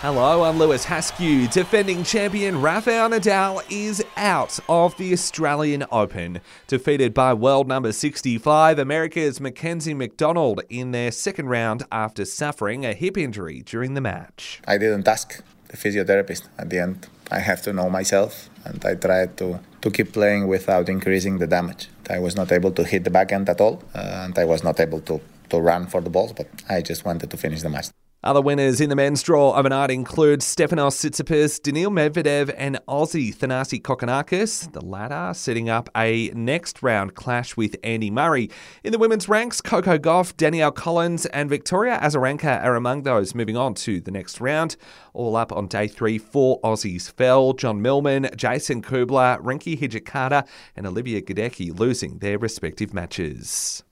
Hello, I'm Lewis Haskew. Defending champion Rafael Nadal is out of the Australian Open. Defeated by world number 65, America's Mackenzie McDonald in their second round after suffering a hip injury during the match. I didn't ask the physiotherapist at the end. I have to know myself, and I tried to keep playing without increasing the damage. I was not able to hit the backhand at all, and I was not able to run for the balls, but I just wanted to finish the match. Other winners in the men's draw overnight include Stefanos Tsitsipas, Daniil Medvedev and Aussie Thanasi Kokkinakis, the latter setting up a next-round clash with Andy Murray. In the women's ranks, Coco Gauff, Danielle Collins and Victoria Azarenka are among those moving on to the next round. All up on day three, four Aussies fell. John Millman, Jason Kubler, Rinky Hijikata and Olivia Gadecki losing their respective matches.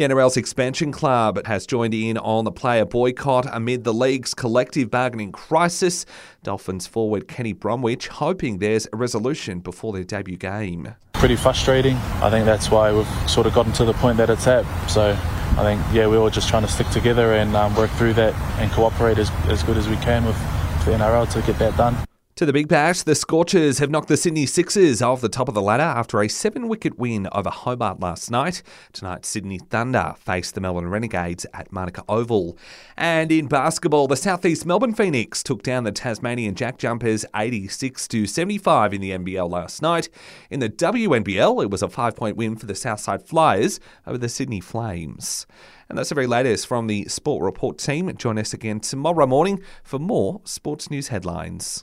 The NRL's expansion club has joined in on the player boycott amid the league's collective bargaining crisis. Dolphins forward Kenny Bromwich hoping there's a resolution before their debut game. Pretty frustrating. I think that's why we've sort of gotten to the point that it's at. So I think, we're all just trying to stick together and work through that and cooperate as good as we can with the NRL to get that done. To the Big Bash, the Scorchers have knocked the Sydney Sixers off the top of the ladder after a 7-wicket win over Hobart last night. Tonight, Sydney Thunder face the Melbourne Renegades at Manuka Oval. And in basketball, the Southeast Melbourne Phoenix took down the Tasmanian Jack Jumpers 86-75 in the NBL last night. In the WNBL, it was a 5-point win for the Southside Flyers over the Sydney Flames. And that's the very latest from the Sport Report team. Join us again tomorrow morning for more sports news headlines.